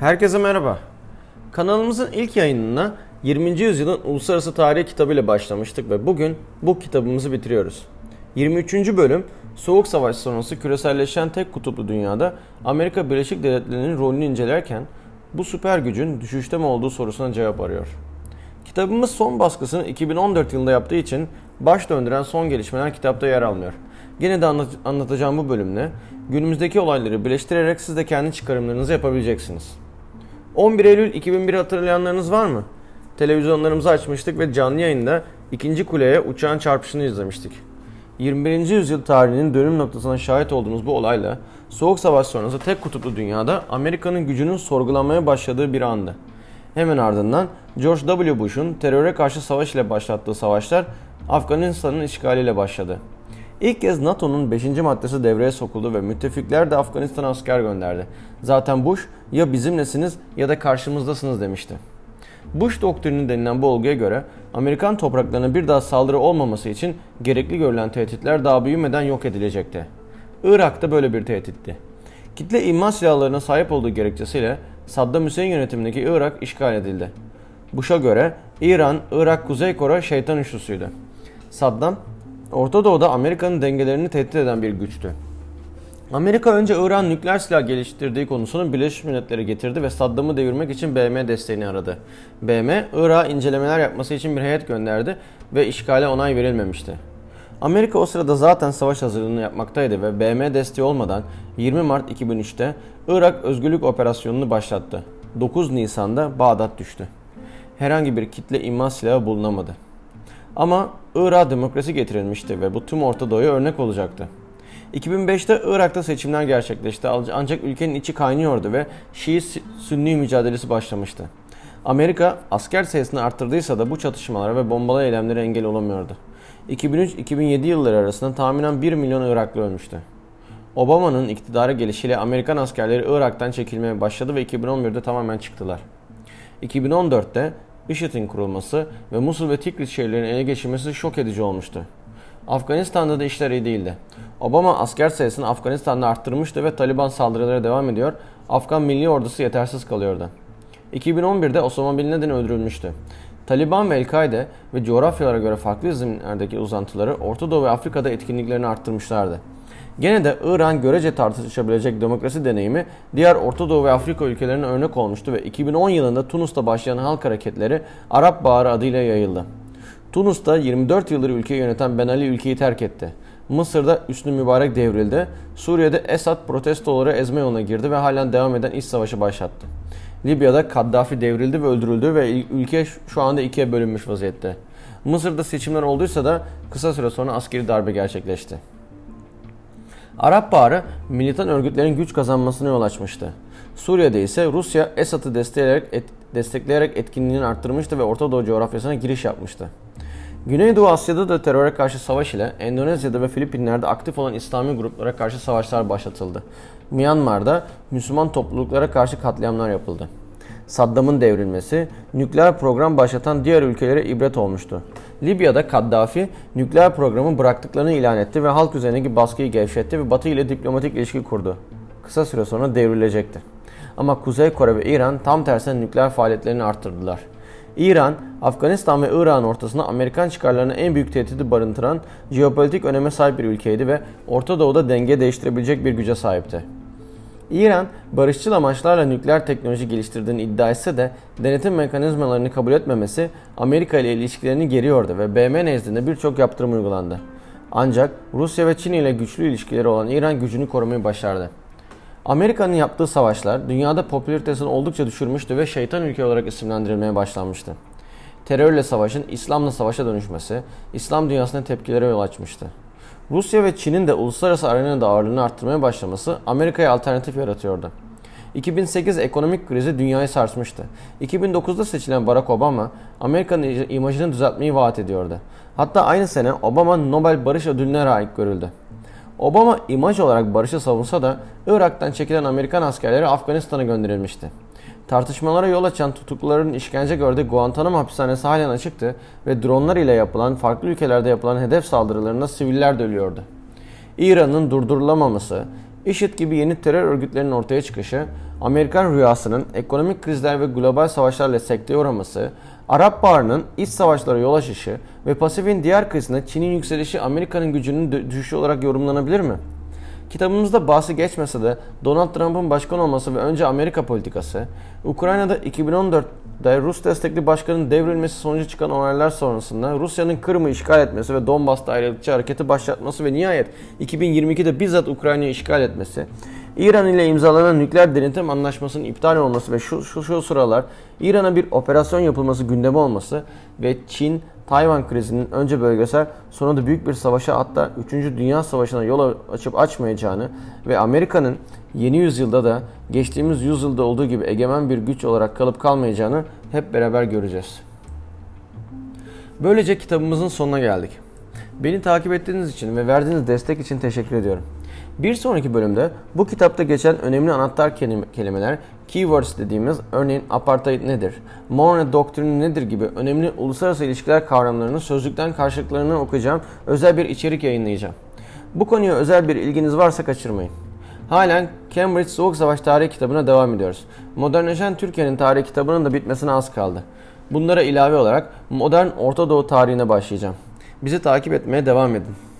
Herkese merhaba. Kanalımızın ilk yayınına 20. yüzyılın uluslararası tarihi kitabıyla başlamıştık ve bugün bu kitabımızı bitiriyoruz. 23. bölüm Soğuk Savaş sonrası küreselleşen tek kutuplu dünyada Amerika Birleşik Devletleri'nin rolünü incelerken bu süper gücün düşüşte mi olduğu sorusuna cevap arıyor. Kitabımız son baskısını 2014 yılında yaptığı için baş döndüren son gelişmeler kitapta yer almıyor. Yine de anlatacağım bu bölümle günümüzdeki olayları birleştirerek siz de kendi çıkarımlarınızı yapabileceksiniz. 11 Eylül 2001'i hatırlayanlarınız var mı? Televizyonlarımızı açmıştık ve canlı yayında 2. Kule'ye uçağın çarpışını izlemiştik. 21. yüzyıl tarihinin dönüm noktasına şahit olduğumuz bu olayla Soğuk Savaş sonrası tek kutuplu dünyada Amerika'nın gücünün sorgulanmaya başladığı bir andı. Hemen ardından George W. Bush'un teröre karşı savaş ile başlattığı savaşlar Afganistan'ın işgaliyle başladı. İlk kez NATO'nun 5. maddesi devreye sokuldu ve müttefikler de Afganistan'a asker gönderdi. Zaten Bush ya bizimlesiniz ya da karşımızdasınız demişti. Bush doktrini denilen bu olguya göre Amerikan topraklarına bir daha saldırı olmaması için gerekli görülen tehditler daha büyümeden yok edilecekti. Irak'ta böyle bir tehditti. Kitle imha silahlarına sahip olduğu gerekçesiyle Saddam Hüseyin yönetimindeki Irak işgal edildi. Bush'a göre İran, Irak, Kuzey Kore şeytan üçlüsüydü. Saddam, Orta Doğu'da Amerika'nın dengelerini tehdit eden bir güçtü. Amerika önce İran nükleer silah geliştirdiği konusunu Birleşmiş Milletler'e getirdi ve Saddam'ı devirmek için BM desteğini aradı. BM, Irak'a incelemeler yapması için bir heyet gönderdi ve işgale onay verilmemişti. Amerika o sırada zaten savaş hazırlığını yapmaktaydı ve BM desteği olmadan 20 Mart 2003'te Irak Özgürlük Operasyonu'nu başlattı. 9 Nisan'da Bağdat düştü. Herhangi bir kitle imha silahı bulunamadı. Ama Irak'a demokrasi getirilmişti ve bu tüm Orta Doğu'ya örnek olacaktı. 2005'te Irak'ta seçimler gerçekleşti ancak ülkenin içi kaynıyordu ve Şii-Sünni mücadelesi başlamıştı. Amerika asker sayısını arttırdıysa da bu çatışmalara ve bombalı eylemlere engel olamıyordu. 2003-2007 yılları arasında tahminen 1 milyon Iraklı ölmüştü. Obama'nın iktidara gelişiyle Amerikan askerleri Irak'tan çekilmeye başladı ve 2011'de tamamen çıktılar. 2014'te IŞİD'in kurulması ve Musul ve Tikrit şehirlerinin ele geçirmesi şok edici olmuştu. Afganistan'da da işler iyi değildi. Obama asker sayısını Afganistan'da arttırmıştı ve Taliban saldırılara devam ediyor, Afgan Milli Ordusu yetersiz kalıyordu. 2011'de Osama bin Laden öldürülmüştü. Taliban ve El-Kaide ve coğrafyalara göre farklı izinlerdeki uzantıları Orta Doğu ve Afrika'da etkinliklerini arttırmışlardı. Gene de İran görece tartışabilecek demokrasi deneyimi diğer Orta Doğu ve Afrika ülkelerine örnek olmuştu ve 2010 yılında Tunus'ta başlayan halk hareketleri Arap Baharı adıyla yayıldı. Tunus'ta 24 yıldır ülkeyi yöneten Ben Ali ülkeyi terk etti. Mısır'da Üslü Mübarek devrildi. Suriye'de Esad protestoları ezme yoluna girdi ve halen devam eden iç savaşı başlattı. Libya'da Kaddafi devrildi ve öldürüldü ve ülke şu anda ikiye bölünmüş vaziyette. Mısır'da seçimler olduysa da kısa süre sonra askeri darbe gerçekleşti. Arap Baharı militan örgütlerin güç kazanmasına yol açmıştı. Suriye'de ise Rusya Esad'ı destekleyerek etkinliğini arttırmıştı ve Orta Doğu coğrafyasına giriş yapmıştı. Güneydoğu Asya'da da teröre karşı savaş ile Endonezya'da ve Filipinler'de aktif olan İslami gruplara karşı savaşlar başlatıldı. Myanmar'da Müslüman topluluklara karşı katliamlar yapıldı. Saddam'ın devrilmesi nükleer program başlatan diğer ülkelere ibret olmuştu. Libya'da Kaddafi nükleer programı bıraktıklarını ilan etti ve halk üzerindeki baskıyı gevşetti ve Batı ile diplomatik ilişki kurdu. Kısa süre sonra devrilecekti. Ama Kuzey Kore ve İran tam tersine nükleer faaliyetlerini arttırdılar. İran, Afganistan ve İran ortasında Amerikan çıkarlarına en büyük tehdidi barındıran jeopolitik öneme sahip bir ülkeydi ve Orta Doğu'da denge değiştirebilecek bir güce sahipti. İran, barışçıl amaçlarla nükleer teknoloji geliştirdiğini iddia etse de denetim mekanizmalarını kabul etmemesi Amerika ile ilişkilerini geriyordu ve BM nezdinde birçok yaptırım uygulandı. Ancak Rusya ve Çin ile güçlü ilişkileri olan İran gücünü korumayı başardı. Amerika'nın yaptığı savaşlar dünyada popülaritesini oldukça düşürmüştü ve şeytan ülke olarak isimlendirilmeye başlanmıştı. Terörle savaşın İslam'la savaşa dönüşmesi, İslam dünyasına tepkilere yol açmıştı. Rusya ve Çin'in de uluslararası arenada ağırlığını arttırmaya başlaması Amerika'ya alternatif yaratıyordu. 2008 ekonomik krizi dünyayı sarsmıştı. 2009'da seçilen Barack Obama, Amerika'nın imajını düzeltmeyi vaat ediyordu. Hatta aynı sene Obama Nobel Barış Ödülü'ne layık görüldü. Obama imaj olarak barışı savunsa da Irak'tan çekilen Amerikan askerleri Afganistan'a gönderilmişti. Tartışmalara yol açan tutukluların işkence gördüğü Guantanamo Hapishanesi halen açıktı ve dronlar ile yapılan farklı ülkelerde yapılan hedef saldırılarında siviller de ölüyordu. İran'ın durdurulamaması, IŞİD gibi yeni terör örgütlerinin ortaya çıkışı, Amerikan rüyasının ekonomik krizler ve global savaşlarla sekteye uğraması, Arap Baharı'nın iç savaşlara yol açışı ve Pasifik'in diğer kıyısında Çin'in yükselişi Amerika'nın gücünün düşüşü olarak yorumlanabilir mi? Kitabımızda bahsi geçmese de Donald Trump'ın başkan olması ve önce Amerika politikası, Ukrayna'da 2014'te Rus destekli başkanın devrilmesi sonucu çıkan olaylar sonrasında Rusya'nın Kırım'ı işgal etmesi ve Donbas'ta ayrılıkçı hareketi başlatması ve nihayet 2022'de bizzat Ukrayna'yı işgal etmesi, İran ile imzalanan nükleer denetim anlaşmasının iptal olması ve şu sıralar İran'a bir operasyon yapılması gündeme olması ve Çin, Tayvan krizinin önce bölgesel sonra da büyük bir savaşa hatta 3. Dünya Savaşı'na yol açıp açmayacağını ve Amerika'nın yeni yüzyılda da geçtiğimiz yüzyılda olduğu gibi egemen bir güç olarak kalıp kalmayacağını hep beraber göreceğiz. Böylece kitabımızın sonuna geldik. Beni takip ettiğiniz için ve verdiğiniz destek için teşekkür ediyorum. Bir sonraki bölümde bu kitapta geçen önemli anahtar kelimeler, keywords dediğimiz örneğin apartheid nedir, Monroe doktrini nedir gibi önemli uluslararası ilişkiler kavramlarını sözlükten karşılıklarını okuyacağım özel bir içerik yayınlayacağım. Bu konuya özel bir ilginiz varsa kaçırmayın. Halen Cambridge Soğuk Savaş Tarihi kitabına devam ediyoruz. Modernleşen Türkiye'nin tarihi kitabının da bitmesine az kaldı. Bunlara ilave olarak modern Orta Doğu tarihine başlayacağım. Bizi takip etmeye devam edin.